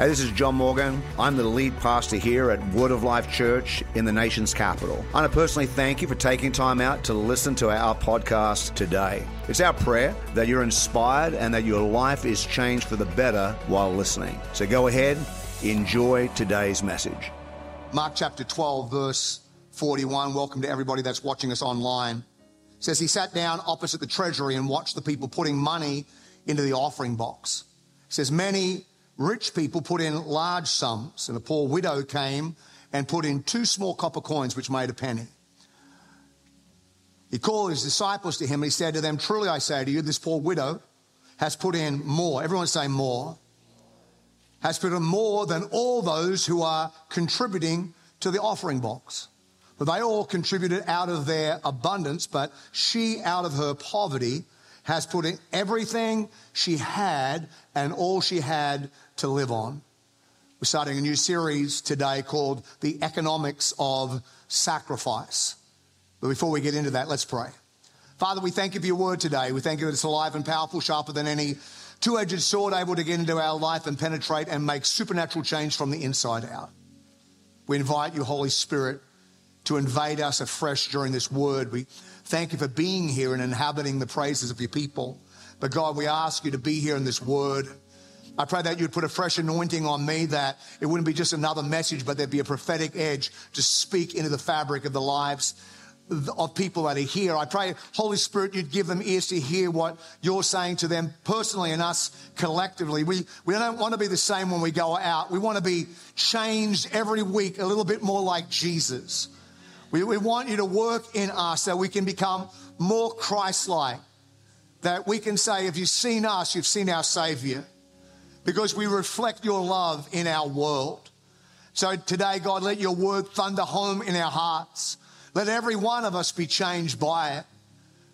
Hey, this is John Morgan. I'm the lead pastor here at Word of Life Church in the nation's capital. I want to personally thank you for taking time out to listen to our podcast today. It's our prayer that you're inspired and that your life is changed for the better while listening. So go ahead, enjoy today's message. Mark chapter 12, verse 41. Welcome to everybody that's watching us online. It says, he sat down opposite the treasury and watched the people putting money into the offering box. It says, many rich people put in large sums, and a poor widow came and put in 2 small copper coins, which made a penny. He called his disciples to him, and he said to them, truly I say to you, this poor widow has put in more. Everyone say more. Has put in more than all those who are contributing to the offering box. For they all contributed out of their abundance, but she out of her poverty has put in everything she had and all she had to live on. We're starting a new series today called The Economics of Sacrifice. But before we get into that, let's pray. Father, we thank you for your word today. We thank you that it's alive and powerful, sharper than any two-edged sword, able to get into our life and penetrate and make supernatural change from the inside out. We invite you, Holy Spirit, to invade us afresh during this word. We thank you for being here and inhabiting the praises of your people. But God, we ask you to be here in this word. I pray that you'd put a fresh anointing on me, that it wouldn't be just another message, but there'd be a prophetic edge to speak into the fabric of the lives of people that are here. I pray, Holy Spirit, you'd give them ears to hear what you're saying to them personally and us collectively. We don't want to be the same when we go out. We want to be changed every week a little bit more like Jesus. We want you to work in us so we can become more Christ-like, that we can say, if you've seen us, you've seen our Savior, because we reflect your love in our world. So today, God, let your word thunder home in our hearts. Let every one of us be changed by it.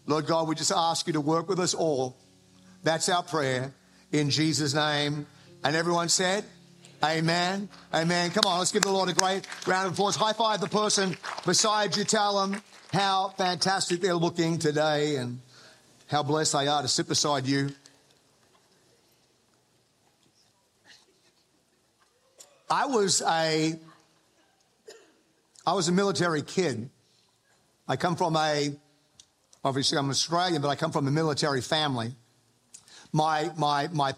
Lord God, we just ask you to work with us all. That's our prayer in Jesus' name. And everyone said, amen. Amen. Come on, let's give the Lord a great round of applause. High five the person beside you. Tell them how fantastic they're looking today and how blessed they are to sit beside you. I was a military kid. I come from obviously I'm Australian, but I come from a military family. My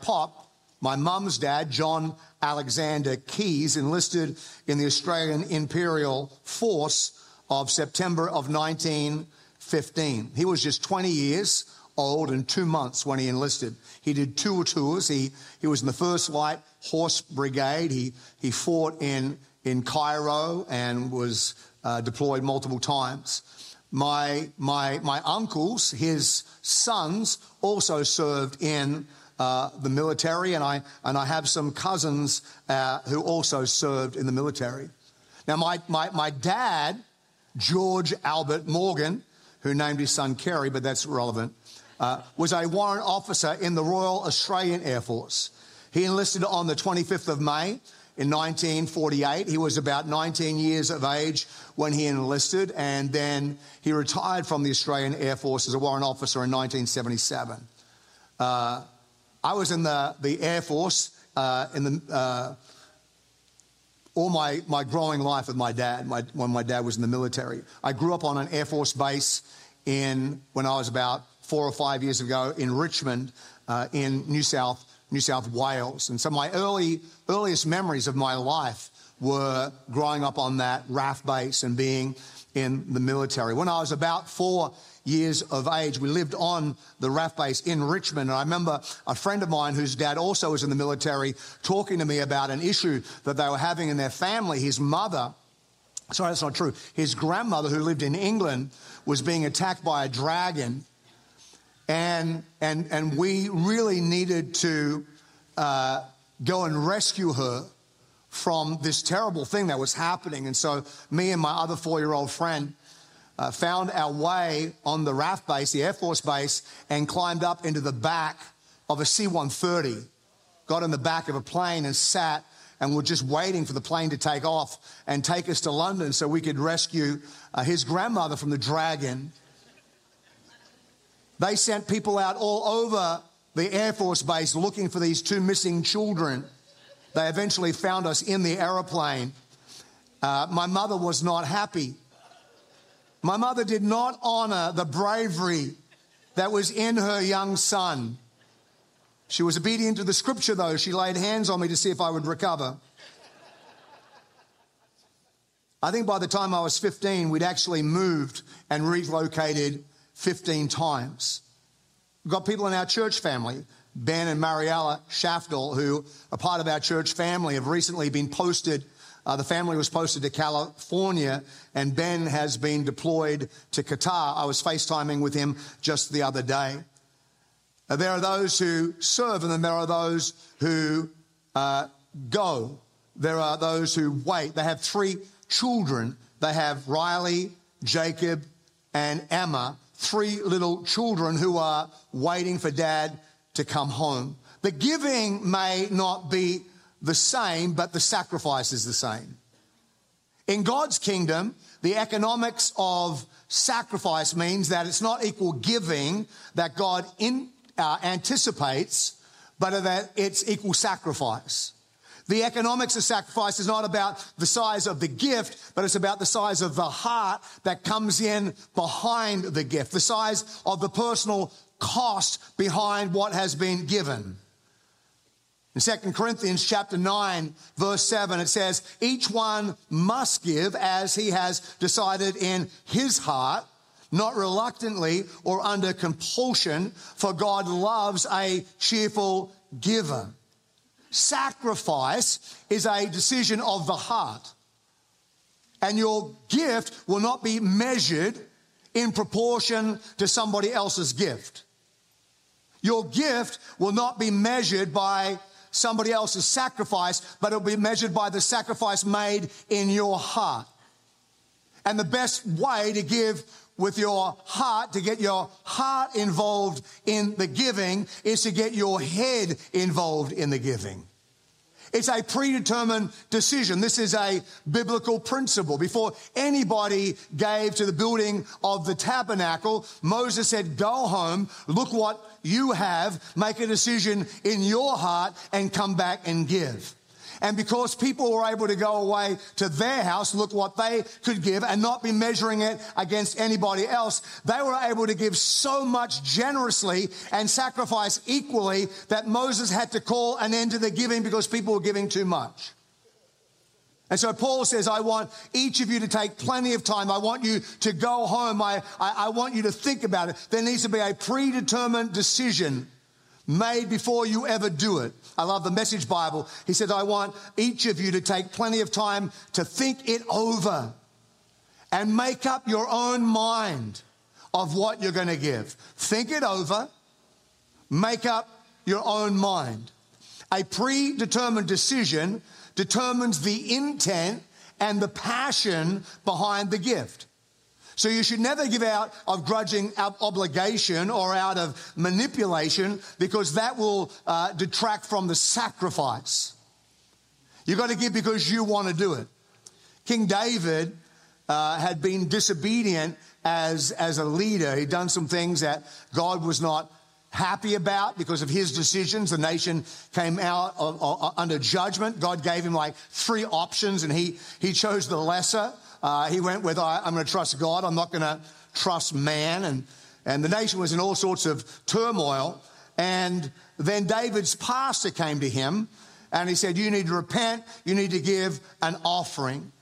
pop, my mum's dad, John Alexander Keyes, enlisted in the Australian Imperial Force of September of 1915. He was just 20 years old and 2 months when he enlisted. He did 2 tours. He was in the 1st Light Horse Brigade. He fought in Cairo and was deployed multiple times. My uncles, his sons, also served in the military, and I have some cousins who also served in the military. Now, my dad, George Albert Morgan, who named his son Kerry, but that's irrelevant, was a warrant officer in the Royal Australian Air Force. He enlisted on the 25th of May in 1948. He was about 19 years of age when he enlisted, and then he retired from the Australian Air Force as a warrant officer in 1977. I was in the Air Force all my growing life with my dad, when my dad was in the military. I grew up on an Air Force base when I was about 4 or 5 years ago in Richmond in New South Wales. And so my earliest memories of my life were growing up on that RAF base and being in the military. When I was about 4 years of age, we lived on the RAF base in Richmond, and I remember a friend of mine whose dad also was in the military talking to me about an issue that they were having in their family. His grandmother, who lived in England, was being attacked by a dragon, and we really needed to go and rescue her from this terrible thing that was happening. And so me and my other 4-year-old friend found our way on the RAF base, the Air Force base, and climbed up into the back of a C-130, got in the back of a plane and sat, and were just waiting for the plane to take off and take us to London so we could rescue his grandmother from the dragon. They sent people out all over the Air Force base looking for these 2 missing children. They eventually found us in the aeroplane. My mother was not happy. My mother did not honour the bravery that was in her young son. She was obedient to the scripture, though. She laid hands on me to see if I would recover. I think by the time I was 15, we'd actually moved and relocated 15 times. We've got people in our church family, Ben and Mariella Shaftel, who are part of our church family, have recently been posted. The family was posted to California, and Ben has been deployed to Qatar. I was FaceTiming with him just the other day. There are those who serve, and then there are those who go. There are those who wait. They have three children. They have Riley, Jacob, and Emma, three little children who are waiting for Dad to come home. The giving may not be the same, but the sacrifice is the same. In God's kingdom, the economics of sacrifice means that it's not equal giving that God anticipates, but that it's equal sacrifice. The economics of sacrifice is not about the size of the gift, but it's about the size of the heart that comes in behind the gift, the size of the personal cost behind what has been given. In 2 Corinthians chapter 9, verse 7, it says, each one must give as he has decided in his heart, not reluctantly or under compulsion, for God loves a cheerful giver. Sacrifice is a decision of the heart. And your gift will not be measured in proportion to somebody else's gift. Your gift will not be measured by somebody else's sacrifice, but it'll be measured by the sacrifice made in your heart. And the best way to give with your heart, to get your heart involved in the giving, is to get your head involved in the giving. It's a predetermined decision. This is a biblical principle. Before anybody gave to the building of the tabernacle, Moses said, go home, look what you have, make a decision in your heart, and come back and give. And because people were able to go away to their house, look what they could give, and not be measuring it against anybody else, they were able to give so much generously and sacrifice equally that Moses had to call an end to the giving because people were giving too much. And so Paul says, I want each of you to take plenty of time. I want you to go home. I want you to think about it. There needs to be a predetermined decision made before you ever do it. I love the Message Bible. He says, I want each of you to take plenty of time to think it over and make up your own mind of what you're going to give. Think it over, make up your own mind. A predetermined decision determines the intent and the passion behind the gift. So you should never give out of grudging obligation or out of manipulation, because that will detract from the sacrifice. You've got to give because you want to do it. King David had been disobedient as a leader. He'd done some things that God was not happy about because of his decisions. The nation came out under judgment. God gave him like three options, and he chose the lesser. He went with, I'm going to trust God. I'm not going to trust man. And the nation was in all sorts of turmoil. And then David's pastor came to him and he said, you need to repent. You need to give an offering.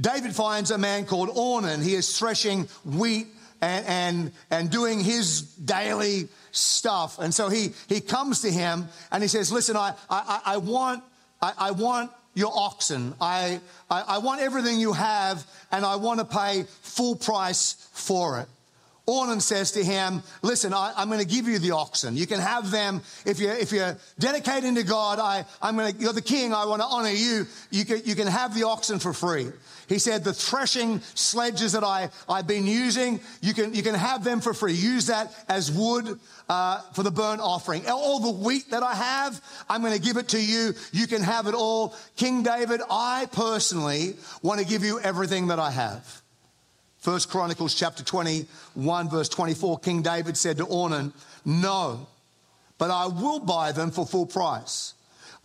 David finds a man called Ornan. He is threshing wheat and doing his daily stuff. And so he comes to him and he says, listen, I want your oxen. I want everything you have, and I want to pay full price for it. Ornan says to him, listen, I'm going to give you the oxen. You can have them. If you're dedicating to God, you're the king. I want to honor you. You can have the oxen for free. He said, the threshing sledges that I've been using, you can have them for free. Use that as wood for the burnt offering. All the wheat that I have, I'm going to give it to you. You can have it all. King David, I personally want to give you everything that I have. First Chronicles chapter 21, verse 24, King David said to Ornan, no, but I will buy them for full price.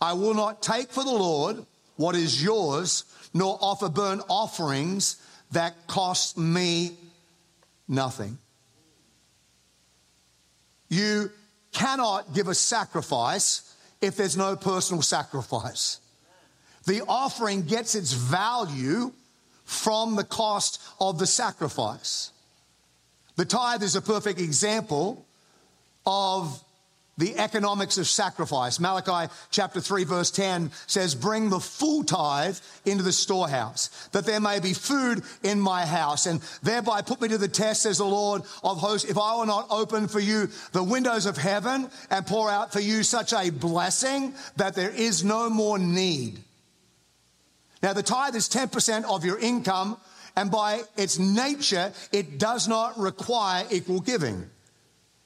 I will not take for the Lord what is yours, nor offer burnt offerings that cost me nothing. You cannot give a sacrifice if there's no personal sacrifice. The offering gets its value from the cost of the sacrifice. The tithe is a perfect example of the economics of sacrifice. Malachi chapter 3 verse 10 says, "Bring the full tithe into the storehouse, that there may be food in my house. And thereby put me to the test, says the Lord of hosts, if I will not open for you the windows of heaven and pour out for you such a blessing that there is no more need." Now the tithe is 10% of your income, and by its nature, it does not require equal giving.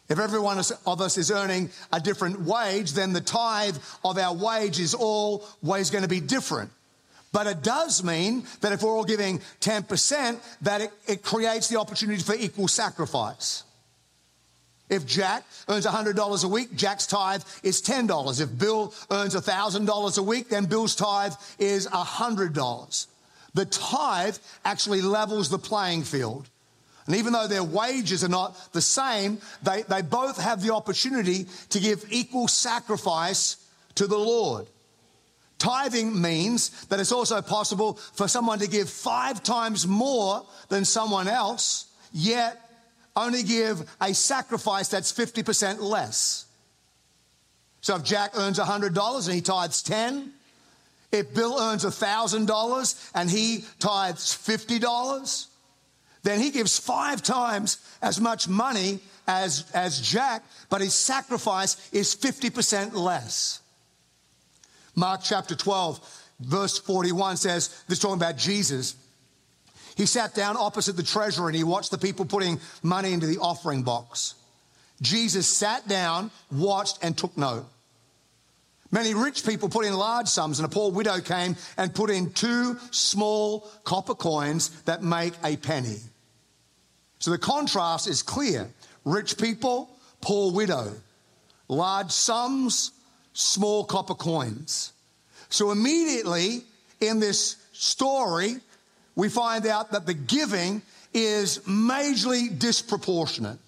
If every one of us is earning a different wage, then the tithe of our wage is always going to be different. But it does mean that if we're all giving 10%, that it creates the opportunity for equal sacrifice. If Jack earns $100 a week, Jack's tithe is $10. If Bill earns $1,000 a week, then Bill's tithe is $100. The tithe actually levels the playing field. And even though their wages are not the same, they both have the opportunity to give equal sacrifice to the Lord. Tithing means that it's also possible for someone to give 5 times more than someone else, yet only give a sacrifice that's 50% less. So if Jack earns $100 and he tithes 10, if Bill earns $1,000 and he tithes $50, then he gives 5 times as much money as Jack, but his sacrifice is 50% less. Mark chapter 12, verse 41 says, this is talking about Jesus. He sat down opposite the treasurer and he watched the people putting money into the offering box. Jesus sat down, watched, and took note. Many rich people put in large sums, and a poor widow came and put in 2 small copper coins that make a penny. So the contrast is clear. Rich people, poor widow. Large sums, small copper coins. So immediately in this story, we find out that the giving is majorly disproportionate.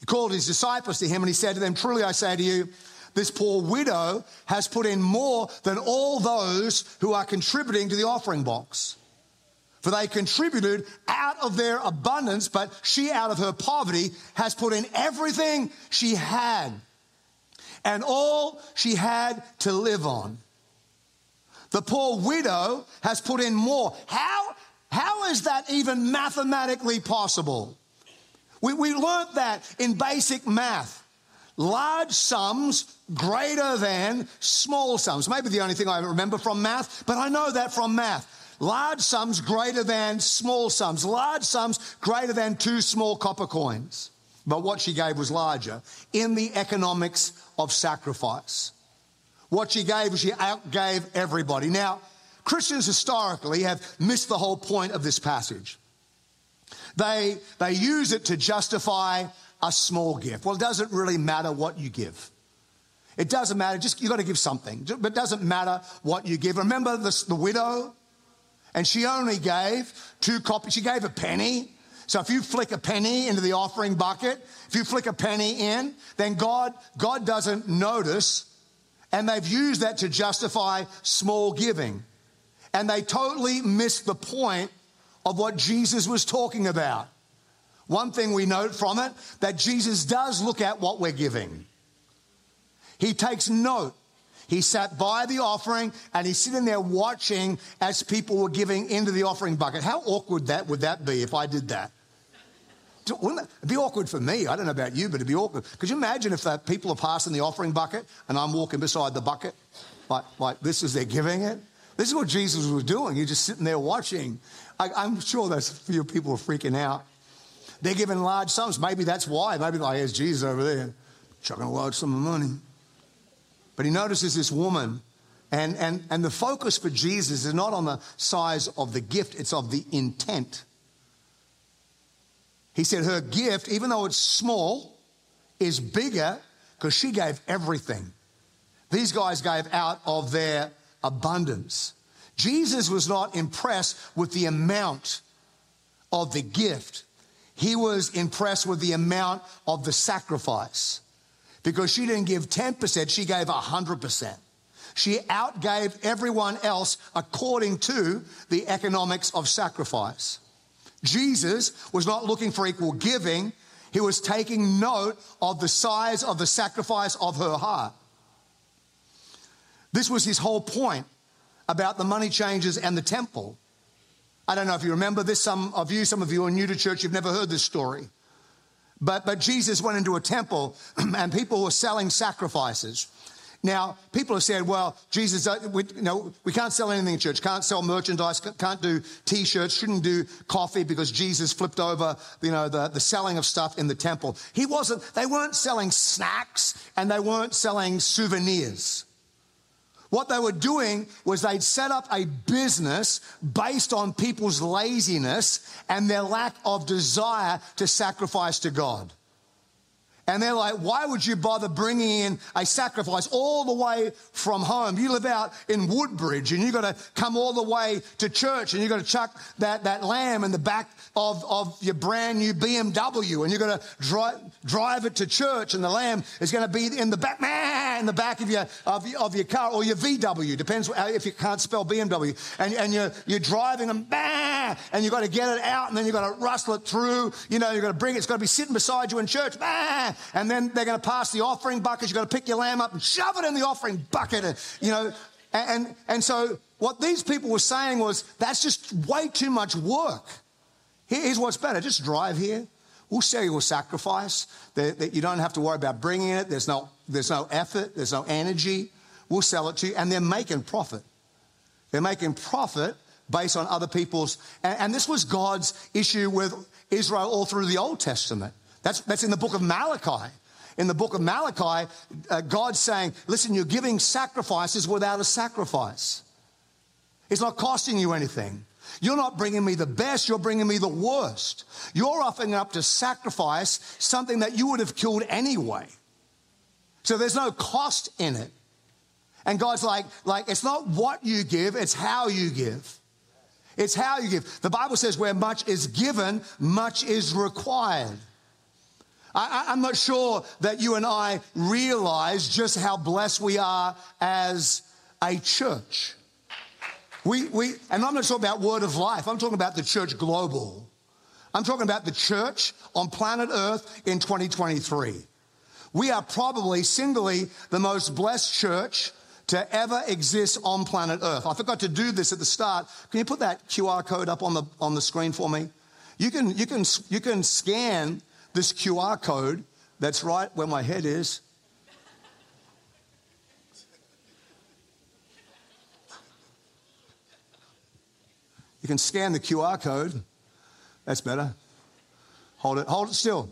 He called his disciples to him and he said to them, "Truly I say to you, this poor widow has put in more than all those who are contributing to the offering box. For they contributed out of their abundance, but she out of her poverty has put in everything she had and all she had to live on. The poor widow has put in more." How is that even mathematically possible? We learnt that in basic math. Large sums greater than small sums. Maybe the only thing I remember from math, but I know that from math. Large sums greater than small sums. Large sums greater than 2 small copper coins. But what she gave was larger in the economics of sacrifice. What she gave was she outgave everybody. Now, Christians historically have missed the whole point of this passage. They use it to justify a small gift. Well, it doesn't really matter what you give. It doesn't matter. Just you've got to give something. But it doesn't matter what you give. Remember the widow? And she only gave 2 copies. She gave a penny. So if you flick a penny into the offering bucket, if you flick a penny in, then God doesn't notice. And they've used that to justify small giving. And they totally missed the point of what Jesus was talking about. One thing we note from it, that Jesus does look at what we're giving. He takes note. He sat by the offering and he's sitting there watching as people were giving into the offering bucket. How awkward would that be if I did that? Wouldn't it be awkward for me? I don't know about you, but it'd be awkward. Could you imagine if people are passing the offering bucket and I'm walking beside the bucket? Like this is they're giving it? This is what Jesus was doing. You're just sitting there watching. I'm sure those few people are freaking out. They're giving large sums. Maybe that's why. Maybe like, here's Jesus over there, chucking a large sum of money. But he notices this woman, and the focus for Jesus is not on the size of the gift, it's of the intent. He said her gift, even though it's small, is bigger because she gave everything. These guys gave out of their abundance. Jesus was not impressed with the amount of the gift. He was impressed with the amount of the sacrifice, because she didn't give 10%, she gave 100%. She outgave everyone else according to the economics of sacrifice. Jesus was not looking for equal giving. He was taking note of the size of the sacrifice of her heart. This was his whole point about the money changers and the temple. I don't know if you remember this. Some of you are new to church. You've never heard this story. But Jesus went into a temple and people were selling sacrifices. Now, people have said, well, Jesus, we can't sell anything in church, can't sell merchandise, can't do T-shirts, shouldn't do coffee, because Jesus flipped over, the selling of stuff in the temple. They weren't selling snacks and they weren't selling souvenirs. What they were doing was they'd set up a business based on people's laziness and their lack of desire to sacrifice to God. And they're like, why would you bother bringing in a sacrifice all the way from home? You live out in Woodbridge and you've got to come all the way to church and you've got to chuck that lamb in the back of your brand new BMW and you've got to drive it to church, and the lamb is going to be in the back of your car or your VW, depends if you can't spell BMW. And you're driving them, and you've got to get it out and then you've got to rustle it through. You've got to bring it. It's got to be sitting beside you in church, and then they're going to pass the offering bucket. You've got to pick your lamb up and shove it in the offering bucket. And so what these people were saying was, that's just way too much work. Here's what's better. Just drive here. We'll sell you a sacrifice that you don't have to worry about bringing it. There's no effort. There's no energy. We'll sell it to you. And they're making profit. They're making profit based on other people's. And this was God's issue with Israel all through the Old Testament. That's in the book of Malachi. In the book of Malachi, God's saying, listen, you're giving sacrifices without a sacrifice. It's not costing you anything. You're not bringing me the best, you're bringing me the worst. You're offering up to sacrifice something that you would have killed anyway. So there's no cost in it. And God's like, it's not what you give, it's how you give. It's how you give. The Bible says where much is given, much is required. I'm not sure that you and I realize just how blessed we are as a church. We and I'm not talking about Word of Life. I'm talking about the church global. I'm talking about the church on planet Earth in 2023. We are probably singly the most blessed church to ever exist on planet Earth. I forgot to do this at the start. Can you put that QR code up on the screen for me? You can scan this QR code that's right where my head is. You can scan the QR code. That's better. Hold it still.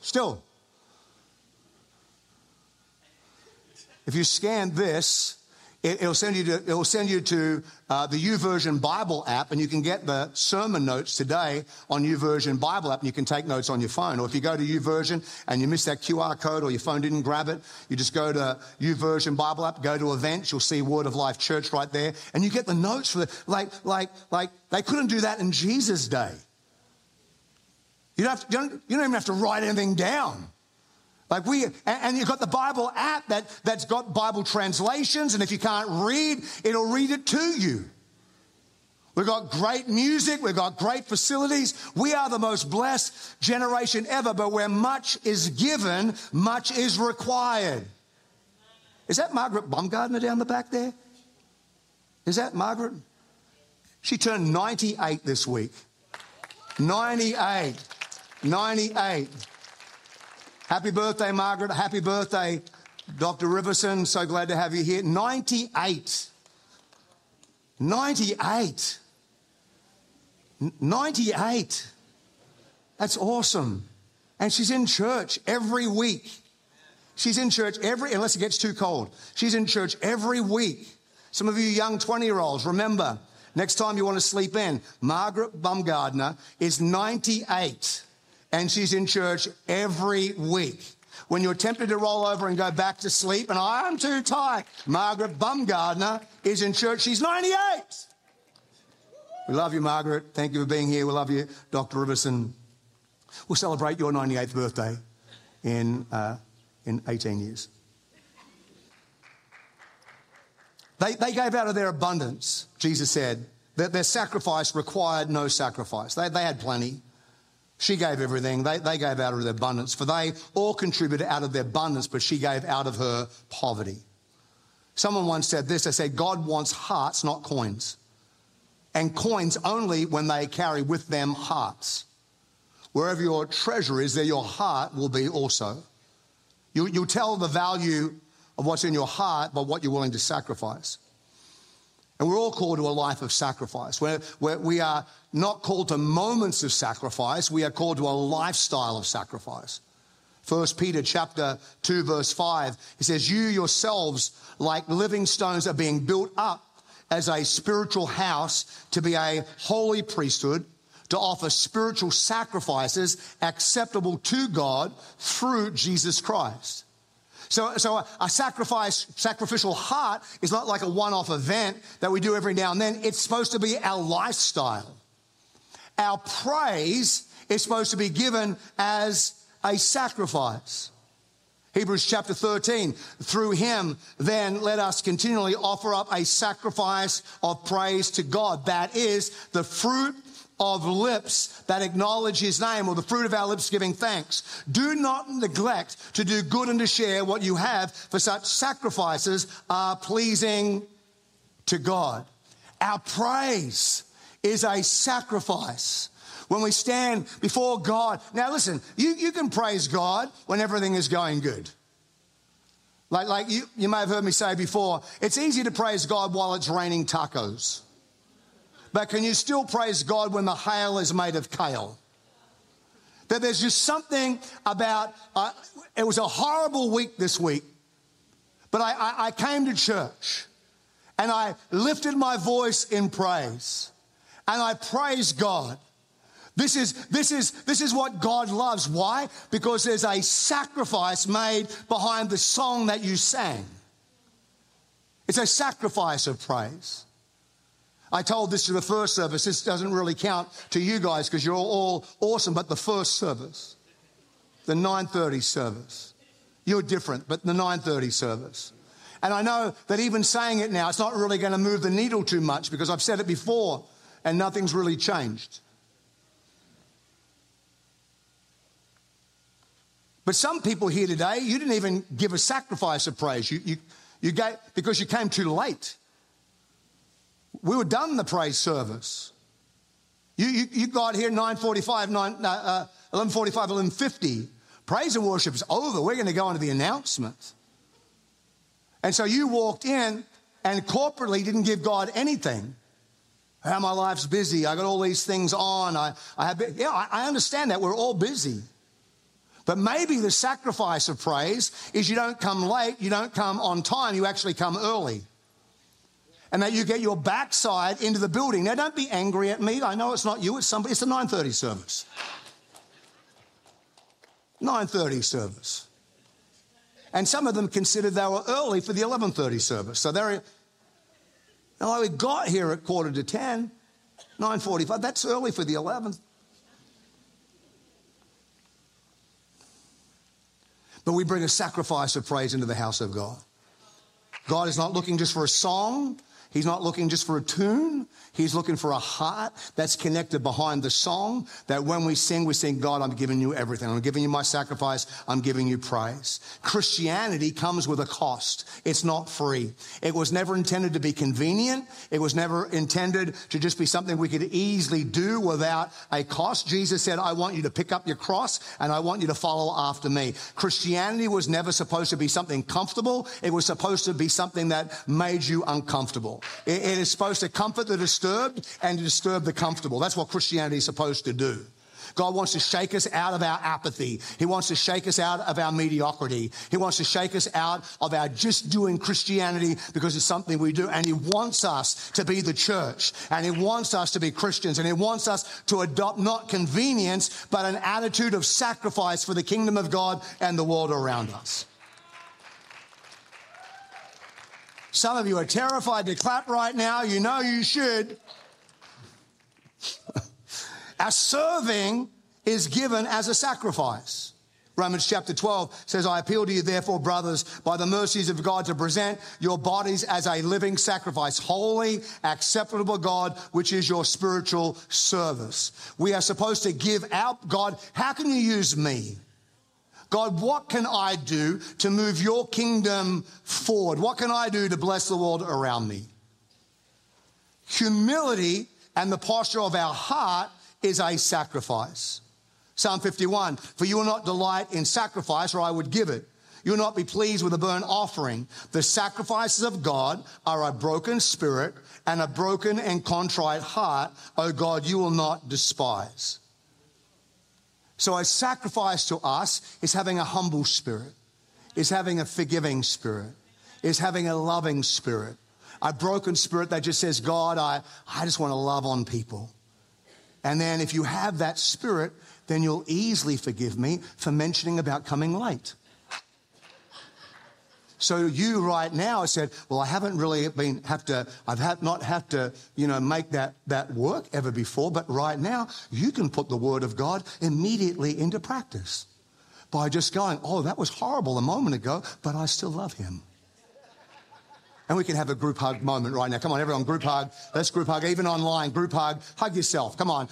If you scan this, it'll send you to the YouVersion Bible app, and you can get the sermon notes today on YouVersion Bible app, and you can take notes on your phone. Or if you go to YouVersion and you miss that QR code or your phone didn't grab it, you just go to YouVersion Bible app, go to events, you'll see Word of Life Church right there, and you get the notes for the, like they couldn't do that in Jesus' day. You don't even have to write anything down. And you've got the Bible app that's got Bible translations, and if you can't read, it'll read it to you. We've got great music. We've got great facilities. We are the most blessed generation ever, but where much is given, much is required. Is that Margaret Baumgartner down the back there? Is that Margaret? She turned 98 this week. 98. Happy birthday, Margaret. Happy birthday, Dr. Riverson. So glad to have you here. 98. That's awesome. And she's in church every week. Unless it gets too cold. She's in church every week. Some of you young 20-year-olds, remember, next time you want to sleep in, Margaret Baumgartner is 98. And she's in church every week. when you're tempted to roll over and go back to sleep, and I'm too tired. Margaret Baumgartner is in church. She's 98. We love you, Margaret. Thank you for being here. We love you, Dr. Riverson. We'll celebrate your 98th birthday in 18 years. They gave out of their abundance, Jesus said. Their sacrifice required no sacrifice. They had plenty. She gave everything. They gave out of their abundance. For they all contributed out of their abundance, but she gave out of her poverty. Someone once said this. They said, God wants hearts, not coins. And coins only when they carry with them hearts. Wherever your treasure is, there your heart will be also. You'll tell the value of what's in your heart by what you're willing to sacrifice. And we're all called to a life of sacrifice. We are not called to moments of sacrifice. We are called to a lifestyle of sacrifice. First Peter chapter 2, verse 5, it says, you yourselves, like living stones, are being built up as a spiritual house to be a holy priesthood, to offer spiritual sacrifices acceptable to God through Jesus Christ. So a sacrificial heart is not like a one-off event that we do every now and then. It's supposed to be our lifestyle. Our praise is supposed to be given as a sacrifice. Hebrews chapter 13, through him, then let us continually offer up a sacrifice of praise to God. That is the fruit of lips that acknowledge his name, or the fruit of our lips giving thanks. Do not neglect to do good and to share what you have, for such sacrifices are pleasing to God. Our praise is a sacrifice. When we stand before God, now listen, you can praise God when everything is going good. Like you may have heard me say before, it's easy to praise God while it's raining tacos. But can you still praise God when the hail is made of kale? That there's just something about, it was a horrible week this week, but I came to church and I lifted my voice in praise and I praised God. This is what God loves. Why? Because there's a sacrifice made behind the song that you sang. It's a sacrifice of praise. I told this to the first service. This doesn't really count to you guys because you're all awesome, but the first service, the 9:30 service, you're different, but the 9:30 service. And I know that even saying it now, it's not really going to move the needle too much because I've said it before and nothing's really changed. But some people here today, you didn't even give a sacrifice of praise. You gave because you came too late. We were done the praise service. You got here 9:45, 11:45, 11:50. Praise and worship is over. We're going to go on to the announcements. And so you walked in and corporately didn't give God anything. Oh, my life's busy. I got all these things on. I understand that. We're all busy. But maybe the sacrifice of praise is you don't come late, you don't come on time, you actually come early. And that you get your backside into the building. Now, don't be angry at me. I know it's not you, it's somebody. It's the 9:30 service. 9:30 service. And some of them considered they were early for the 11:30 service. So they're, we got here at 9:45, 9:45. That's early for the 11th. But we bring a sacrifice of praise into the house of God. God is not looking just for a song. He's not looking just for a tune. He's looking for a heart that's connected behind the song, that when we sing, God, I'm giving you everything. I'm giving you my sacrifice. I'm giving you praise. Christianity comes with a cost. It's not free. It was never intended to be convenient. It was never intended to just be something we could easily do without a cost. Jesus said, I want you to pick up your cross and I want you to follow after me. Christianity was never supposed to be something comfortable. It was supposed to be something that made you uncomfortable. It is supposed to comfort the disturbed and to disturb the comfortable. That's what Christianity is supposed to do. God wants to shake us out of our apathy. He wants to shake us out of our mediocrity. He wants to shake us out of our just doing Christianity because it's something we do. And he wants us to be the church, and he wants us to be Christians, and he wants us to adopt not convenience, but an attitude of sacrifice for the kingdom of God and the world around us. Some of you are terrified to clap right now. You know you should. Our serving is given as a sacrifice. Romans chapter 12 says, I appeal to you, therefore, brothers, by the mercies of God, to present your bodies as a living sacrifice, holy, acceptable to God, which is your spiritual service. We are supposed to give out. God, how can you use me? God, what can I do to move your kingdom forward? What can I do to bless the world around me? Humility and the posture of our heart is a sacrifice. Psalm 51, for you will not delight in sacrifice, or I would give it. You will not be pleased with a burnt offering. The sacrifices of God are a broken spirit and a broken and contrite heart, O God, you will not despise. So a sacrifice to us is having a humble spirit, is having a forgiving spirit, is having a loving spirit, a broken spirit that just says, God, I just want to love on people. And then if you have that spirit, then you'll easily forgive me for mentioning about coming late. So you right now said, well, I haven't really been, have to, I've had not had to, you know, make that work ever before, but right now you can put the word of God immediately into practice by just going, oh, that was horrible a moment ago, but I still love him. And we can have a group hug moment right now. Come on, everyone, group hug. Let's group hug, even online, group hug. Hug yourself, come on.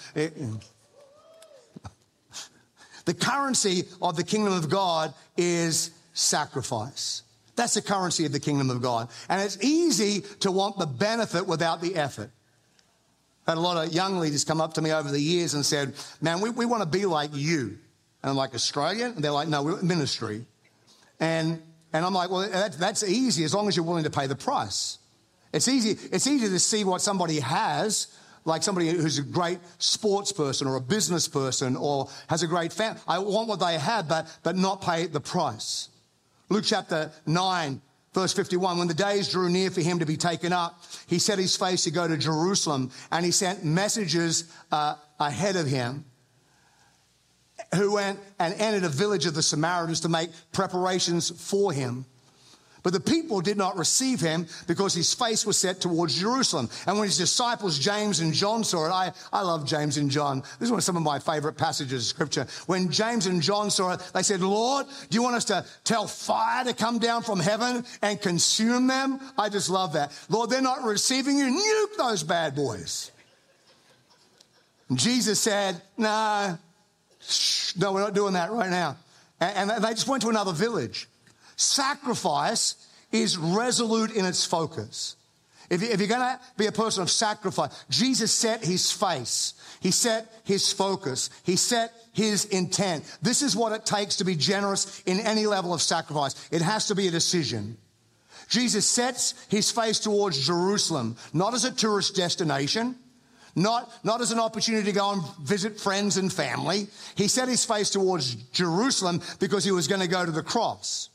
The currency of the kingdom of God is sacrifice. That's the currency of the kingdom of God. And it's easy to want the benefit without the effort. I had a lot of young leaders come up to me over the years and said, man, we want to be like you. And I'm like, Australian? And they're like, no, we're ministry. And I'm like, well, that's easy as long as you're willing to pay the price. It's easy to see what somebody has, like somebody who's a great sports person or a business person or has a great family. I want what they have, but not pay the price. Luke chapter 9, verse 51, when the days drew near for him to be taken up, he set his face to go to Jerusalem, and he sent messengers ahead of him who went and entered a village of the Samaritans to make preparations for him. But the people did not receive him because his face was set towards Jerusalem. And when his disciples, James and John, saw it, I love James and John. This is one of some of my favorite passages of Scripture. When James and John saw it, they said, Lord, do you want us to tell fire to come down from heaven and consume them? I just love that. Lord, they're not receiving you. Nuke those bad boys. And Jesus said, no, we're not doing that right now. And they just went to another village. Sacrifice is resolute in its focus. If you're going to be a person of sacrifice, Jesus set his face. He set his focus. He set his intent. This is what it takes to be generous in any level of sacrifice. It has to be a decision. Jesus sets his face towards Jerusalem, not as a tourist destination, not as an opportunity to go and visit friends and family. He set his face towards Jerusalem because he was going to go to the cross.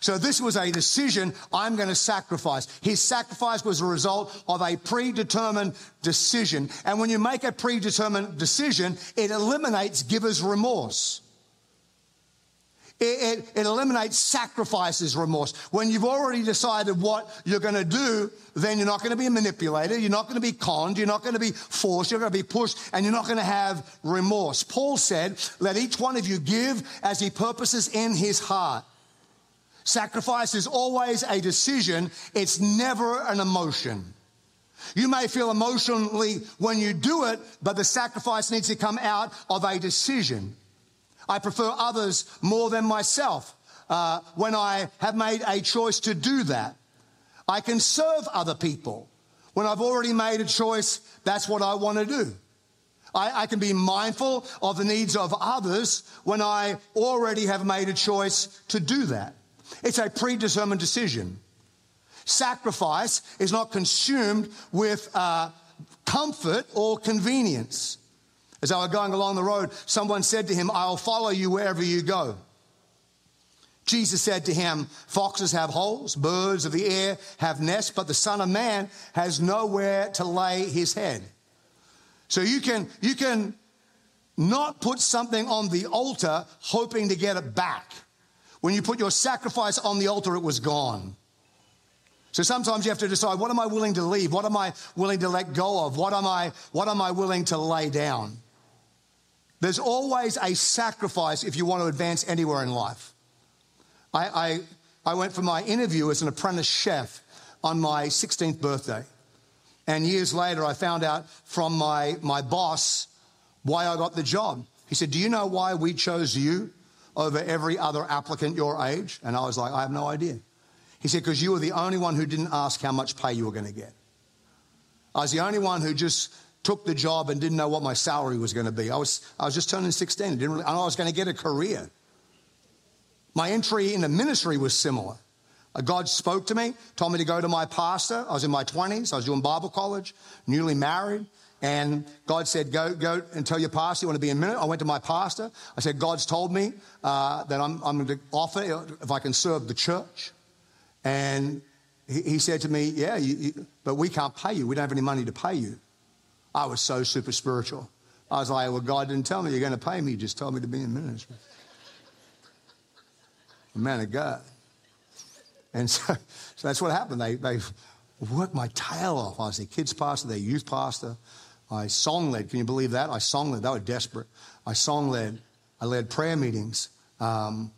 So this was a decision, I'm going to sacrifice. His sacrifice was a result of a predetermined decision. And when you make a predetermined decision, it eliminates giver's remorse. It eliminates sacrifice's remorse. When you've already decided what you're going to do, then you're not going to be manipulated, you're not going to be conned, you're not going to be forced, you're going to be pushed, and you're not going to have remorse. Paul said, let each one of you give as he purposes in his heart. Sacrifice is always a decision. It's never an emotion. You may feel emotionally when you do it, but the sacrifice needs to come out of a decision. I prefer others more than myself when I have made a choice to do that. I can serve other people when I've already made a choice. That's what I want to do. I can be mindful of the needs of others when I already have made a choice to do that. It's a predetermined decision. Sacrifice is not consumed with comfort or convenience. As they were going along the road, someone said to him, "I'll follow you wherever you go." Jesus said to him, "Foxes have holes, birds of the air have nests, but the Son of Man has nowhere to lay his head." So you can not put something on the altar hoping to get it back. When you put your sacrifice on the altar, it was gone. So sometimes you have to decide, what am I willing to leave? What am I willing to let go of? What am I willing to lay down? There's always a sacrifice if you want to advance anywhere in life. I went for my interview as an apprentice chef on my 16th birthday. And years later, I found out from my boss why I got the job. He said, "Do you know why we chose you over every other applicant your age?" And I was like, "I have no idea." He said, "Because you were the only one who didn't ask how much pay you were going to get." I was the only one who just took the job and didn't know what my salary was going to be. I was just turning 16. I know I was going to get a career. My entry into ministry was similar. God spoke to me, told me to go to my pastor. I was in my 20s. I was doing Bible college, newly married. And God said, go and tell your pastor you want to be in a minute. I went to my pastor. I said, "God's told me that I'm going to offer if I can serve the church." And he said to me, "Yeah, but we can't pay you. We don't have any money to pay you." I was so super spiritual. I was like, "Well, God didn't tell me you're going to pay me. He just told me to be in ministry." Man of God. And so that's what happened. They worked my tail off. I was their kids pastor, their youth pastor. I song-led. Can you believe that? I song-led. They were desperate. I song-led. I led prayer meetings. I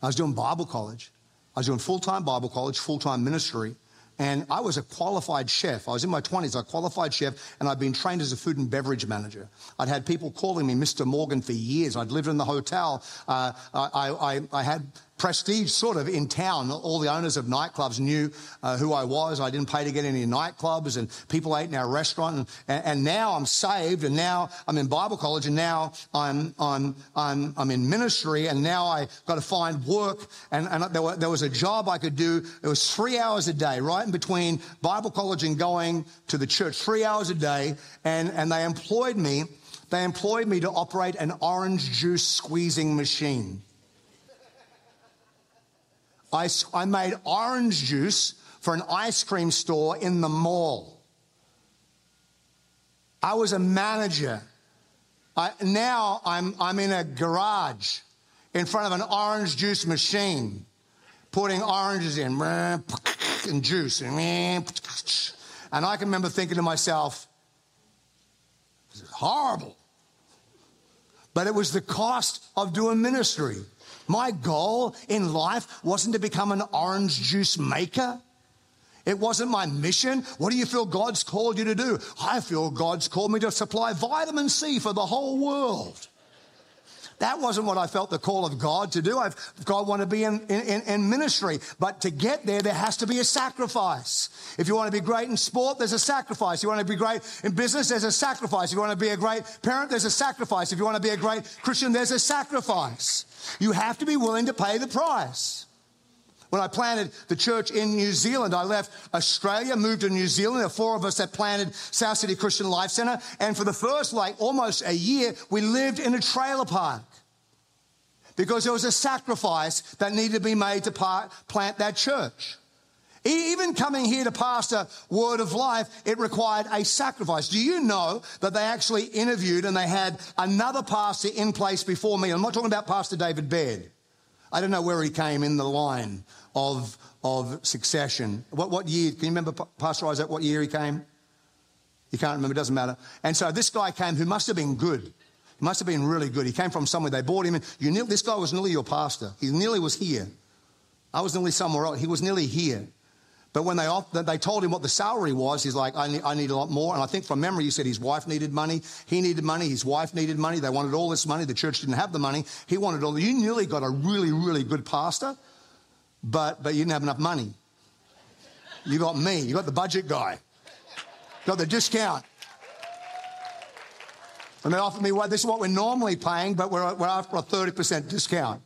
was doing Bible college. I was doing full-time Bible college, full-time ministry. And I was a qualified chef. I was in my 20s, a qualified chef, and I'd been trained as a food and beverage manager. I'd had people calling me Mr. Morgan for years. I'd lived in the hotel. I had prestige sort of in town. All the owners of nightclubs knew who I was. I didn't pay to get any nightclubs, and people ate in our restaurant. And now I'm saved, and now I'm in Bible college, and now I'm in ministry, and now I got to find work. And there was a job I could do. It was 3 hours a day, right? In between Bible college and going to the church, 3 hours a day, and they employed me. They employed me to operate an orange juice squeezing machine. I made orange juice for an ice cream store in the mall. I was a manager. Now I'm in a garage in front of an orange juice machine, putting oranges in. And juice, and I can remember thinking to myself, "This is horrible." But it was the cost of doing ministry. My goal in life wasn't to become an orange juice maker. It wasn't my mission. What do you feel God's called you to do? I feel God's called me to supply vitamin C for the whole world. That wasn't what I felt the call of God to do. God wanted to be in ministry. But to get there has to be a sacrifice. If you want to be great in sport, there's a sacrifice. If you want to be great in business, there's a sacrifice. If you want to be a great parent, there's a sacrifice. If you want to be a great Christian, there's a sacrifice. You have to be willing to pay the price. When I planted the church in New Zealand, I left Australia, moved to New Zealand. There were four of us that planted South City Christian Life Centre. And for the first, almost a year, we lived in a trailer park because there was a sacrifice that needed to be made to plant that church. Even coming here to pastor Word of Life, it required a sacrifice. Do you know that they actually interviewed and they had another pastor in place before me? I'm not talking about Pastor David Baird. I don't know where he came in the line of succession. What year? Can you remember, Pastor Isaac, what year he came? You can't remember, it doesn't matter. And so this guy came who must have been good. He must have been really good. He came from somewhere. They brought him in. This guy was nearly your pastor. He nearly was here. I was nearly somewhere else. He was nearly here. But when they told him what the salary was, he's like, I need a lot more. And I think from memory, he said his wife needed money. He needed money. His wife needed money. They wanted all this money. The church didn't have the money. He wanted all. You nearly got a really, really good pastor, but you didn't have enough money. You got me. You got the budget guy. You got the discount. And they offered me, well, this is what we're normally paying, but we're after a 30% discount.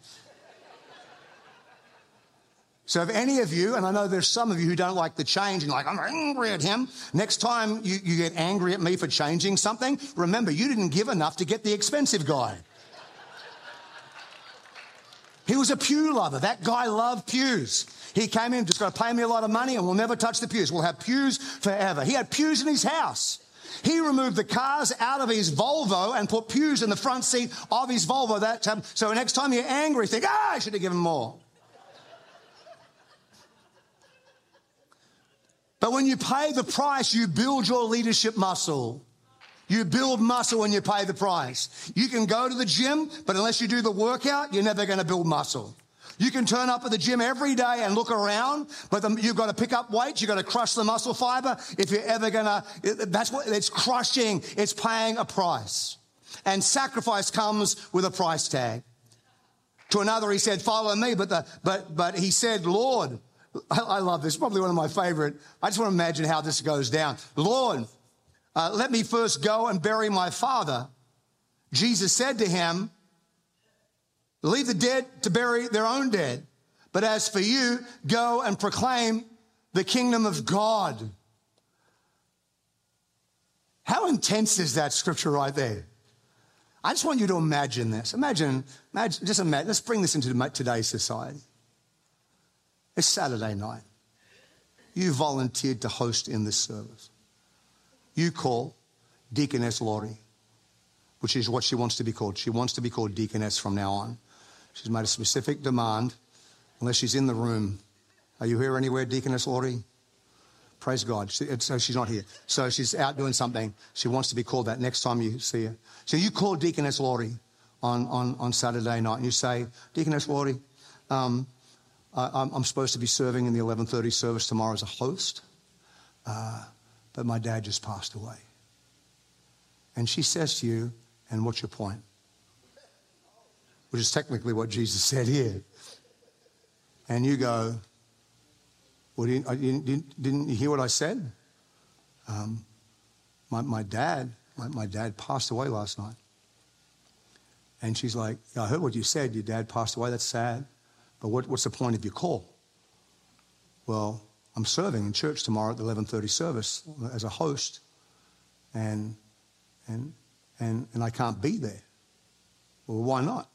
So if any of you, and I know there's some of you who don't like the change and like, I'm angry at him. Next time you get angry at me for changing something, remember, you didn't give enough to get the expensive guy. He was a pew lover. That guy loved pews. He came in, just got to pay me a lot of money and we'll never touch the pews. We'll have pews forever. He had pews in his house. He removed the cars out of his Volvo and put pews in the front seat of his Volvo. So next time you're angry, think, I should have given more. But when you pay the price, you build your leadership muscle. You build muscle when you pay the price. You can go to the gym, but unless you do the workout, you're never going to build muscle. You can turn up at the gym every day and look around, but you've got to pick up weights. You've got to crush the muscle fiber if you're ever going to. That's what it's crushing. It's paying a price. And sacrifice comes with a price tag. To another, he said, follow me. But he said, Lord, I love this, probably one of my favorite. I just want to imagine how this goes down. Lord, let me first go and bury my father. Jesus said to him, leave the dead to bury their own dead. But as for you, go and proclaim the kingdom of God. How intense is that scripture right there? I just want you to imagine this. Imagine, let's bring this into today's society. It's Saturday night. You volunteered to host in this service. You call Deaconess Laurie, which is what she wants to be called. She wants to be called Deaconess from now on. She's made a specific demand, unless she's in the room. Are you here anywhere, Deaconess Laurie? Praise God. So she's not here. So she's out doing something. She wants to be called that next time you see her. So you call Deaconess Laurie on Saturday night, and you say, Deaconess Laurie, I'm supposed to be serving in the 11:30 service tomorrow as a host, but my dad just passed away. And she says to you, and what's your point? Which is technically what Jesus said here. And you go, well, didn't you hear what I said? My dad passed away last night. And she's like, I heard what you said. Your dad passed away. That's sad. But what's the point of your call? Well, I'm serving in church tomorrow at the 11:30 service as a host, and I can't be there. Well, why not?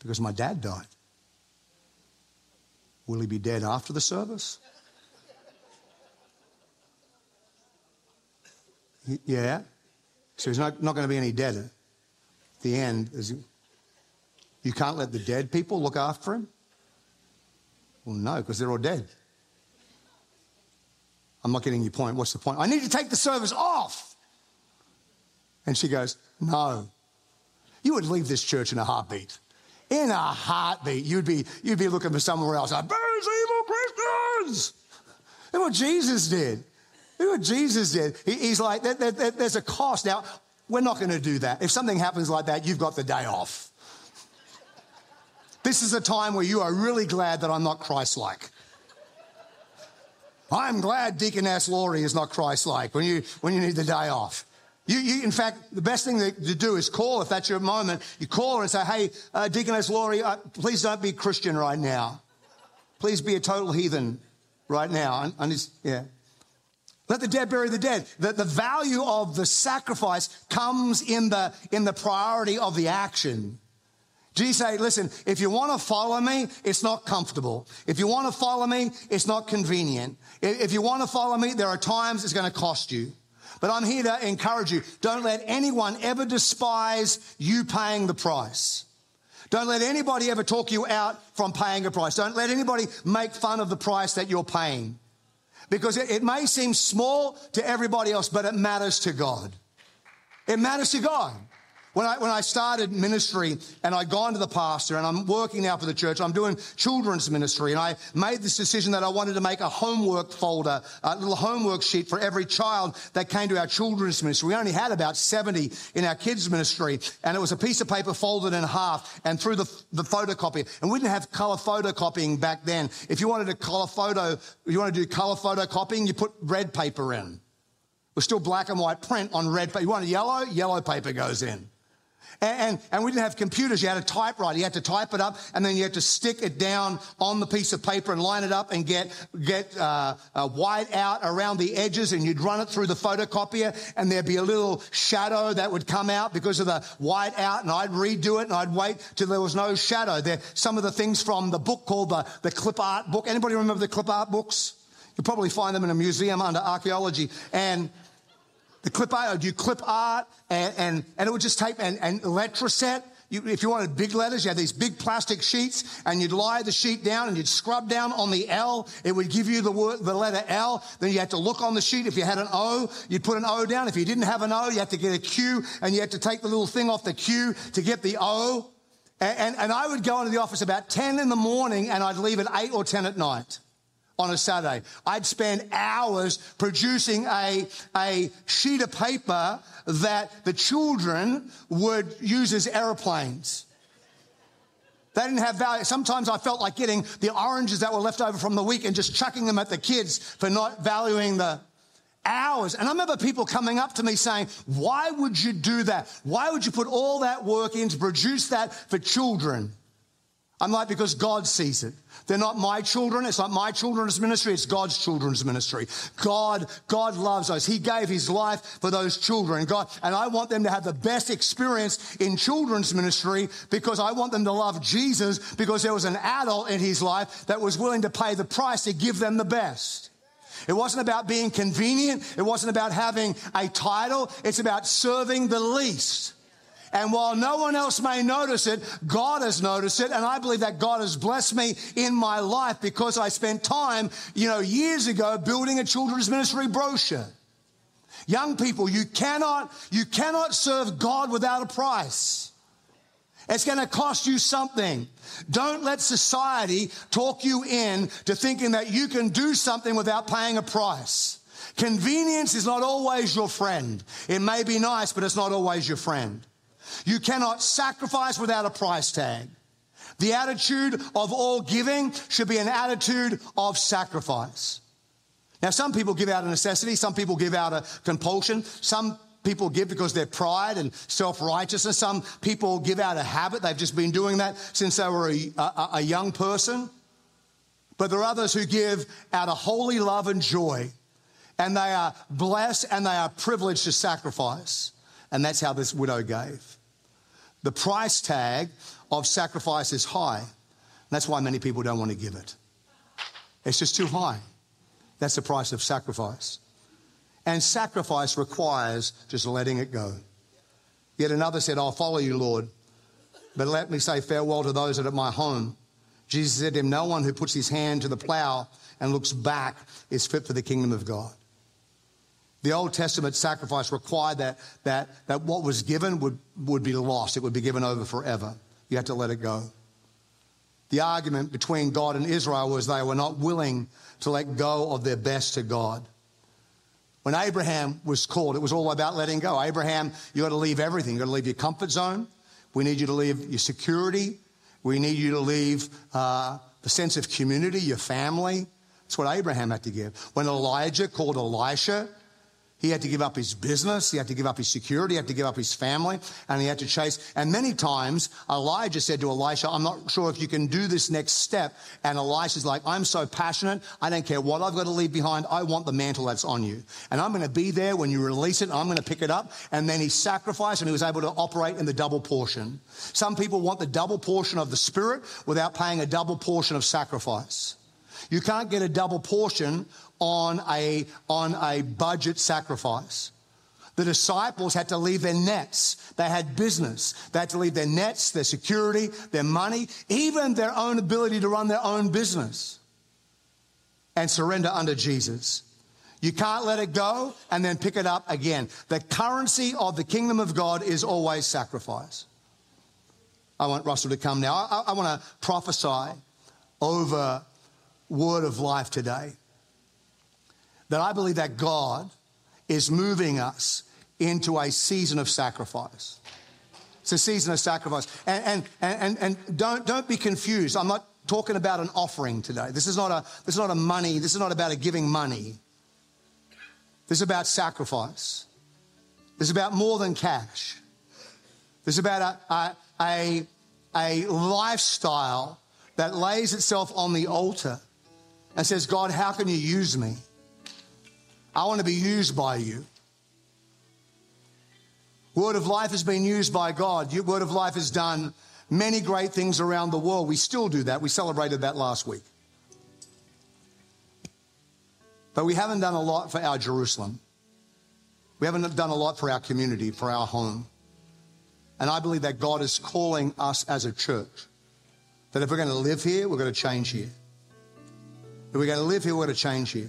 Because my dad died. Will he be dead after the service? Yeah. So he's not going to be any deader. The end is, you can't let the dead people look after him? Well, no, because they're all dead. I'm not getting your point. What's the point? I need to take the service off. And she goes, no. You would leave this church in a heartbeat. In a heartbeat. You'd be looking for somewhere else. Like, those evil Christians. Look what Jesus did. Look what Jesus did. He's like, there's a cost. Now, we're not going to do that. If something happens like that, you've got the day off. This is a time where you are really glad that I'm not Christ-like. I'm glad Deaconess Laurie is not Christ-like when you need the day off. You in fact, the best thing to do is call, if that's your moment. You call her and say, hey, Deaconess Laurie, please don't be Christian right now. Please be a total heathen right now. Yeah. Let the dead bury the dead. The value of the sacrifice comes in the priority of the action. Jesus said, listen, if you want to follow me, it's not comfortable. If you want to follow me, it's not convenient. If you want to follow me, there are times it's going to cost you. But I'm here to encourage you. Don't let anyone ever despise you paying the price. Don't let anybody ever talk you out from paying a price. Don't let anybody make fun of the price that you're paying. Because it may seem small to everybody else, but it matters to God. It matters to God. When I started ministry and I'd gone to the pastor and I'm working now for the church, I'm doing children's ministry, and I made this decision that I wanted to make a homework folder, a little homework sheet for every child that came to our children's ministry. We only had about 70 in our kids' ministry, and it was a piece of paper folded in half and through the photocopier. And we didn't have color photocopying back then. If you wanted to do color photocopying, you put red paper in. It was still black and white print on red paper. You wanted yellow paper goes in. And we didn't have computers. You had a typewriter. You had to type it up, and then you had to stick it down on the piece of paper and line it up and get white out around the edges, and you'd run it through the photocopier, and there'd be a little shadow that would come out because of the white out, and I'd redo it, and I'd wait till there was no shadow. There, some of the things from the book called the clip art book. Anybody remember the clip art books? You'll probably find them in a museum under archaeology, and... the clip art, I'd do clip art, and it would just tape, and letter set. If you wanted big letters, you had these big plastic sheets, and you'd lie the sheet down, and you'd scrub down on the L. It would give you the word, the letter L. Then you had to look on the sheet. If you had an O, you'd put an O down. If you didn't have an O, you had to get a Q, and you had to take the little thing off the Q to get the O. And I would go into the office about 10 in the morning, and I'd leave at 8 or 10 at night. On a Saturday, I'd spend hours producing a sheet of paper that the children would use as airplanes. They didn't have value. Sometimes I felt like getting the oranges that were left over from the week and just chucking them at the kids for not valuing the hours. And I remember people coming up to me saying, why would you do that? Why would you put all that work in to produce that for children? I'm like, because God sees it. They're not my children. It's not my children's ministry. It's God's children's ministry. God loves us. He gave his life for those children. God, and I want them to have the best experience in children's ministry because I want them to love Jesus because there was an adult in his life that was willing to pay the price to give them the best. It wasn't about being convenient. It wasn't about having a title. It's about serving the least. And while no one else may notice it, God has noticed it. And I believe that God has blessed me in my life because I spent time, years ago building a children's ministry brochure. Young people, you cannot serve God without a price. It's going to cost you something. Don't let society talk you in to thinking that you can do something without paying a price. Convenience is not always your friend. It may be nice, but it's not always your friend. You cannot sacrifice without a price tag. The attitude of all giving should be an attitude of sacrifice. Now, some people give out of necessity. Some people give out of compulsion. Some people give because they're pride and self-righteousness. Some people give out of habit. They've just been doing that since they were a young person. But there are others who give out of holy love and joy, and they are blessed and they are privileged to sacrifice. And that's how this widow gave. The price tag of sacrifice is high. That's why many people don't want to give it. It's just too high. That's the price of sacrifice. And sacrifice requires just letting it go. Yet another said, I'll follow you, Lord, but let me say farewell to those that are at my home. Jesus said to him, no one who puts his hand to the plow and looks back is fit for the kingdom of God. The Old Testament sacrifice required that what was given would be lost. It would be given over forever. You had to let it go. The argument between God and Israel was they were not willing to let go of their best to God. When Abraham was called, it was all about letting go. Abraham, you got to leave everything. You got to leave your comfort zone. We need you to leave your security. We need you to leave the sense of community, your family. That's what Abraham had to give. When Elijah called Elisha, he had to give up his business, he had to give up his security, he had to give up his family, and he had to chase. And many times, Elijah said to Elisha, I'm not sure if you can do this next step. And Elisha's like, I'm so passionate, I don't care what I've got to leave behind, I want the mantle that's on you. And I'm going to be there when you release it, I'm going to pick it up. And then he sacrificed, and he was able to operate in the double portion. Some people want the double portion of the Spirit without paying a double portion of sacrifice. You can't get a double portion on a budget sacrifice. The disciples had to leave their nets. They had business. They had to leave their nets, their security, their money, even their own ability to run their own business and surrender under Jesus. You can't let it go and then pick it up again. The currency of the kingdom of God is always sacrifice. I want Russell to come now. I want to prophesy over Word of Life today, that I believe that God is moving us into a season of sacrifice. It's a season of sacrifice. And don't be confused. I'm not talking about an offering today. This is not about giving money. This is about sacrifice. This is about more than cash. It's about a lifestyle that lays itself on the altar and says, God, how can you use me? I want to be used by you. Word of Life has been used by God. Your Word of Life has done many great things around the world. We still do that. We celebrated that last week. But we haven't done a lot for our Jerusalem. We haven't done a lot for our community, for our home. And I believe that God is calling us as a church, that if we're going to live here, we're going to change here. If we're going to live here, we're going to change here.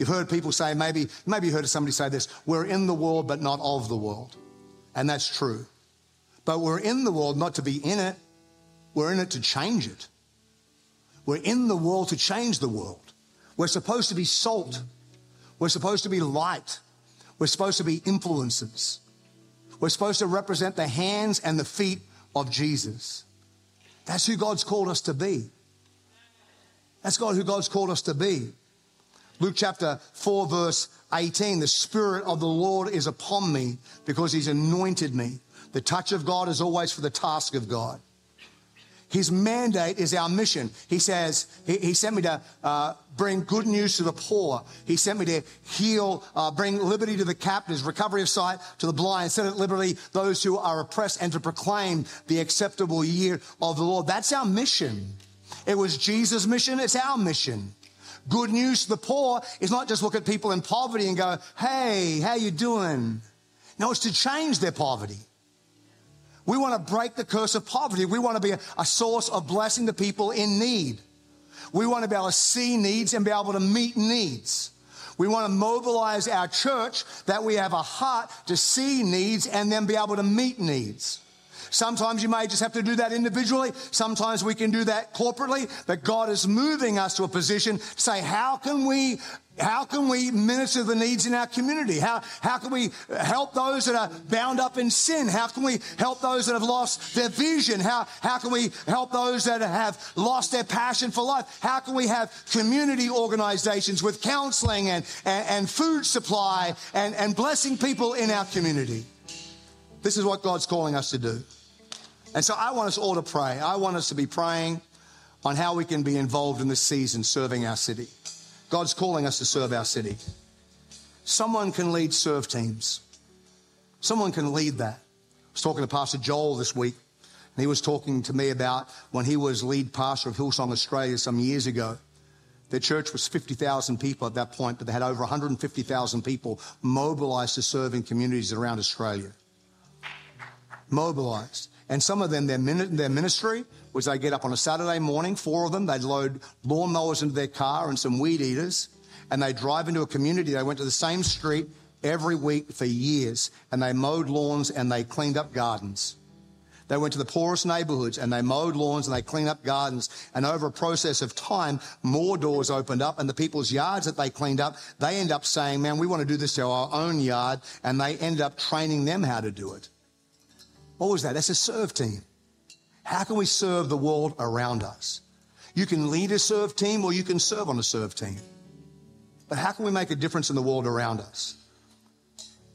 You've heard people say, maybe you heard somebody say this, we're in the world but not of the world. And that's true. But we're in the world not to be in it. We're in it to change it. We're in the world to change the world. We're supposed to be salt. We're supposed to be light. We're supposed to be influencers. We're supposed to represent the hands and the feet of Jesus. That's who God's called us to be. That's who God's called us to be. Luke chapter 4, verse 18, the Spirit of the Lord is upon me because he's anointed me. The touch of God is always for the task of God. His mandate is our mission. He says, he sent me to bring good news to the poor. He sent me to heal, bring liberty to the captives, recovery of sight to the blind, set at liberty those who are oppressed, and to proclaim the acceptable year of the Lord. That's our mission. It was Jesus' mission. It's our mission. Good news to the poor is not just look at people in poverty and go, hey, how you doing? No, it's to change their poverty. We want to break the curse of poverty. We want to be a source of blessing to people in need. We want to be able to see needs and be able to meet needs. We want to mobilize our church that we have a heart to see needs and then be able to meet needs. Sometimes you may just have to do that individually. Sometimes we can do that corporately. But God is moving us to a position to say, how can we minister the needs in our community? How can we help those that are bound up in sin? How can we help those that have lost their vision? How can we help those that have lost their passion for life? How can we have community organizations with counseling and food supply and blessing people in our community? This is what God's calling us to do. And so I want us all to pray. I want us to be praying on how we can be involved in this season serving our city. God's calling us to serve our city. Someone can lead serve teams. Someone can lead that. I was talking to Pastor Joel this week, and he was talking to me about when he was lead pastor of Hillsong Australia some years ago. Their church was 50,000 people at that point, but they had over 150,000 people mobilized to serve in communities around Australia. Mobilized. And some of them, their ministry was they get up on a Saturday morning, 4 of them, they'd load lawnmowers into their car and some weed eaters, and they drive into a community. They went to the same street every week for years, and they mowed lawns and they cleaned up gardens. They went to the poorest neighborhoods and they mowed lawns and they cleaned up gardens. And over a process of time, more doors opened up, and the people's yards that they cleaned up, they end up saying, man, we want to do this to our own yard, and they end up training them how to do it. What was that? That's a serve team. How can we serve the world around us? You can lead a serve team or you can serve on a serve team. But how can we make a difference in the world around us?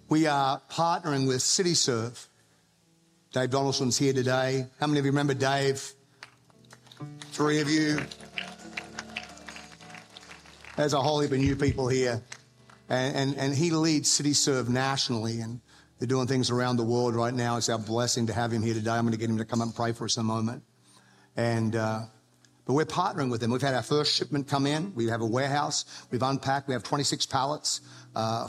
We are partnering with CityServe. Dave Donaldson's here today. How many of you remember Dave? 3 of you. There's a whole heap of new people here. And he leads CityServe nationally, and they're doing things around the world right now. It's our blessing to have him here today. I'm going to get him to come up and pray for us in a moment. But we're partnering with them. We've had our first shipment come in. We have a warehouse. We've unpacked. We have 26 pallets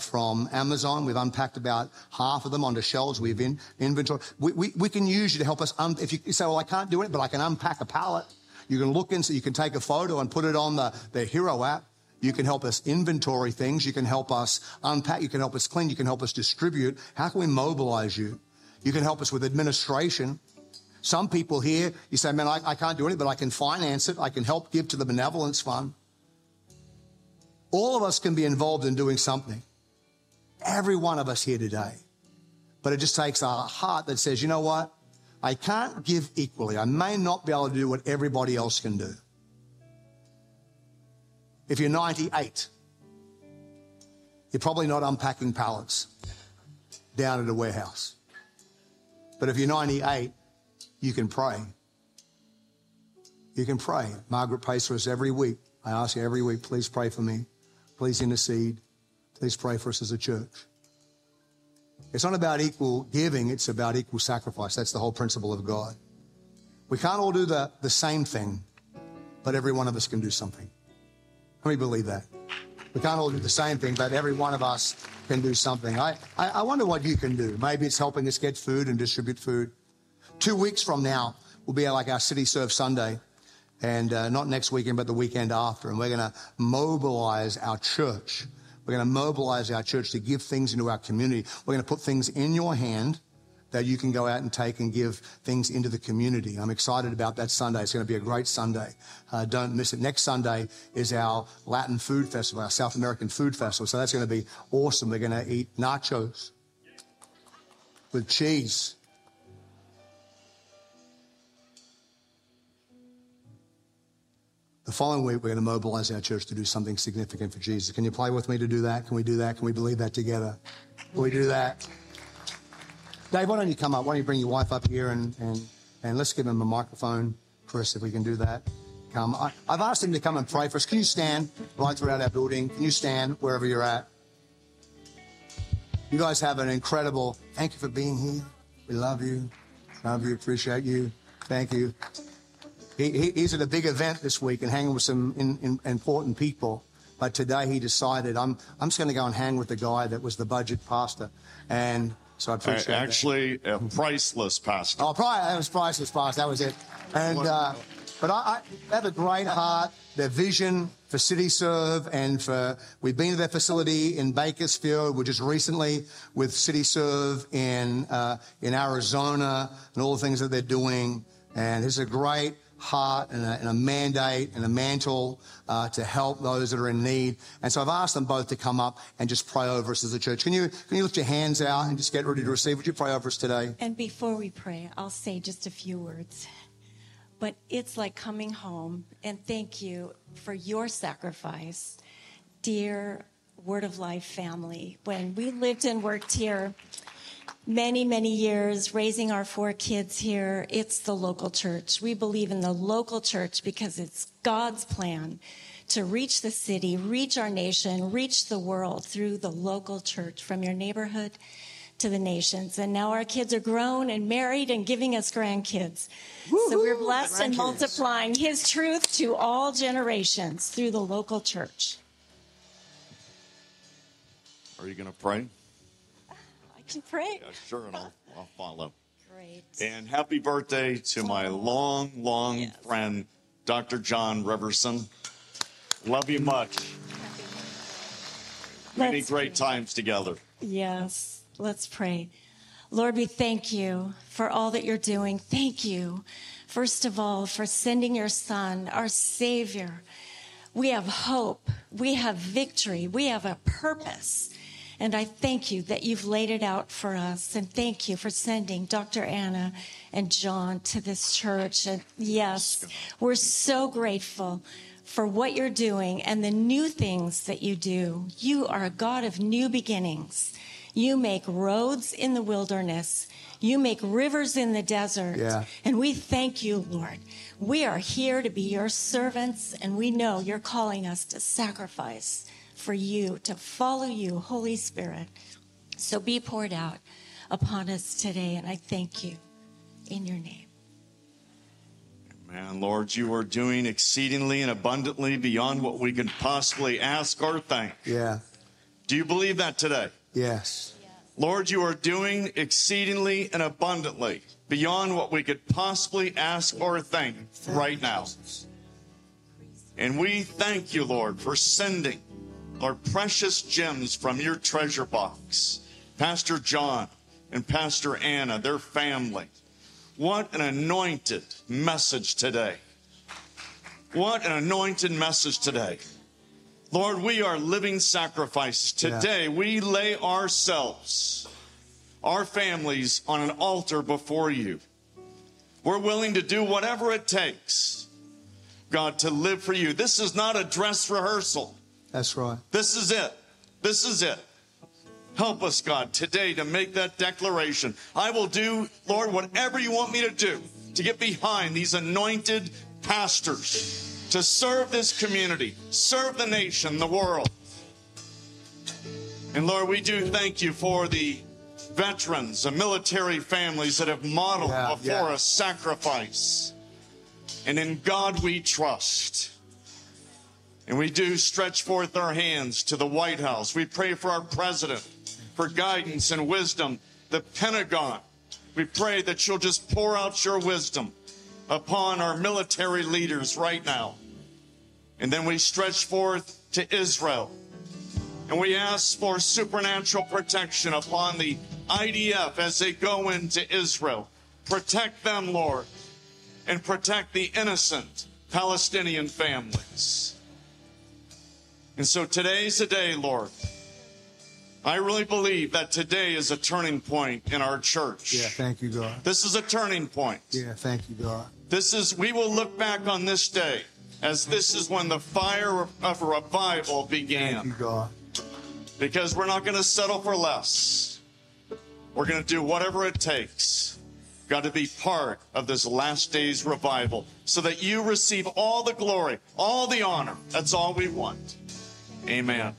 from Amazon. We've unpacked about half of them onto shelves. We have inventory. We can use you to help us. If you say, well, I can't do it, but I can unpack a pallet. You can look in, so you can take a photo and put it on the Hero app. You can help us inventory things. You can help us unpack. You can help us clean. You can help us distribute. How can we mobilize you? You can help us with administration. Some people here, you say, man, I can't do anything, but I can finance it. I can help give to the benevolence fund. All of us can be involved in doing something. Every one of us here today. But it just takes a heart that says, you know what? I can't give equally. I may not be able to do what everybody else can do. If you're 98, you're probably not unpacking pallets down at a warehouse. But if you're 98, you can pray. You can pray. Margaret prays for us every week. I ask you every week, please pray for me. Please intercede. Please pray for us as a church. It's not about equal giving. It's about equal sacrifice. That's the whole principle of God. We can't all do the same thing, but every one of us can do something. How many believe that? We can't all do the same thing, but every one of us can do something. I wonder what you can do. Maybe it's helping us get food and distribute food. 2 weeks from now will be like our CityServe Sunday, and not next weekend, but the weekend after. And we're going to mobilize our church. We're going to mobilize our church to give things into our community. We're going to put things in your hand that you can go out and take and give things into the community. I'm excited about that Sunday. It's going to be a great Sunday. Don't miss it. Next Sunday is our Latin food festival, our South American food festival. So that's going to be awesome. We're going to eat nachos with cheese. The following week, we're going to mobilize our church to do something significant for Jesus. Can you play with me to do that? Can we do that? Can we believe that together? Can we do that? Dave, why don't you come up? Why don't you bring your wife up here and let's give him a microphone for us if we can do that. Come. I've asked him to come and pray for us. Can you stand right throughout our building? Can you stand wherever you're at? You guys have an incredible, thank you for being here. We love you. Love you. Appreciate you. Thank you. He's at a big event this week and hanging with some important people. But today he decided, I'm just going to go and hang with the guy that was the budget pastor. And so I appreciate that. Actually, a priceless pastor. Oh, probably, it was priceless pastor. That was it. And but I have a great heart. Their vision for CityServe and for we've been to their facility in Bakersfield, which is recently with CityServe in Arizona and all the things that they're doing. And it's a great heart and a mandate and a mantle to help those that are in need. And so I've asked them both to come up and just pray over us as a church. Can you lift your hands out and just get ready to receive? Would you pray over us today? And before we pray, I'll say just a few words. But it's like coming home, and thank you for your sacrifice, dear Word of Life family. When we lived and worked here many, many years, raising our 4 kids here, it's the local church. We believe in the local church because it's God's plan to reach the city, reach our nation, reach the world through the local church, from your neighborhood to the nations. And now our kids are grown and married and giving us grandkids. Woo-hoo, so we're blessed and multiplying His truth to all generations through the local church. Are you going to pray? Pray. Yeah, sure, and I'll follow. Great. And happy birthday to my long friend, Dr. John Riverson. Love you much. Many great times together. Yes, let's pray. Lord, we thank you for all that you're doing. Thank you, first of all, for sending your Son, our Savior. We have hope. We have victory. We have a purpose. And I thank you that you've laid it out for us. And thank you for sending Dr. Anna and John to this church. And yes, we're so grateful for what you're doing and the new things that you do. You are a God of new beginnings. You make roads in the wilderness. You make rivers in the desert. Yeah. And we thank you, Lord. We are here to be your servants, and we know you're calling us to sacrifice for you, to follow you, Holy Spirit. So be poured out upon us today, and I thank you in your name. Amen. Lord, you are doing exceedingly and abundantly beyond what we can possibly ask or think. Yeah. Do you believe that today? Yes. Lord, you are doing exceedingly and abundantly beyond what we could possibly ask or think right now. And we thank you, Lord, for sending our precious gems from your treasure box, Pastor John and Pastor Anna, their family. What an anointed message today. What an anointed message today. Lord, we are living sacrifices. Today we lay ourselves, our families, on an altar before you. We're willing to do whatever it takes, God, to live for you. This is not a dress rehearsal. That's right. This is it. Help us, God, today to make that declaration. I will do, Lord, whatever you want me to do to get behind these anointed pastors, to serve this community, serve the nation, the world. And Lord, we do thank you for the veterans and military families that have modeled for us sacrifice. And in God we trust. And we do stretch forth our hands to the White House. We pray for our president, for guidance and wisdom. The Pentagon, we pray that you'll just pour out your wisdom upon our military leaders right now. And then we stretch forth to Israel. And we ask for supernatural protection upon the IDF as they go into Israel. Protect them, Lord, and protect the innocent Palestinian families. And so today's the day, Lord. I really believe that today is a turning point in our church. Yeah, thank you, God. This is a turning point. Yeah, thank you, God. We will look back on this day as this is when the fire of revival began. Thank you, God. Because we're not going to settle for less. We're going to do whatever it takes. Got to be part of this last day's revival so that you receive all the glory, all the honor. That's all we want. Amen.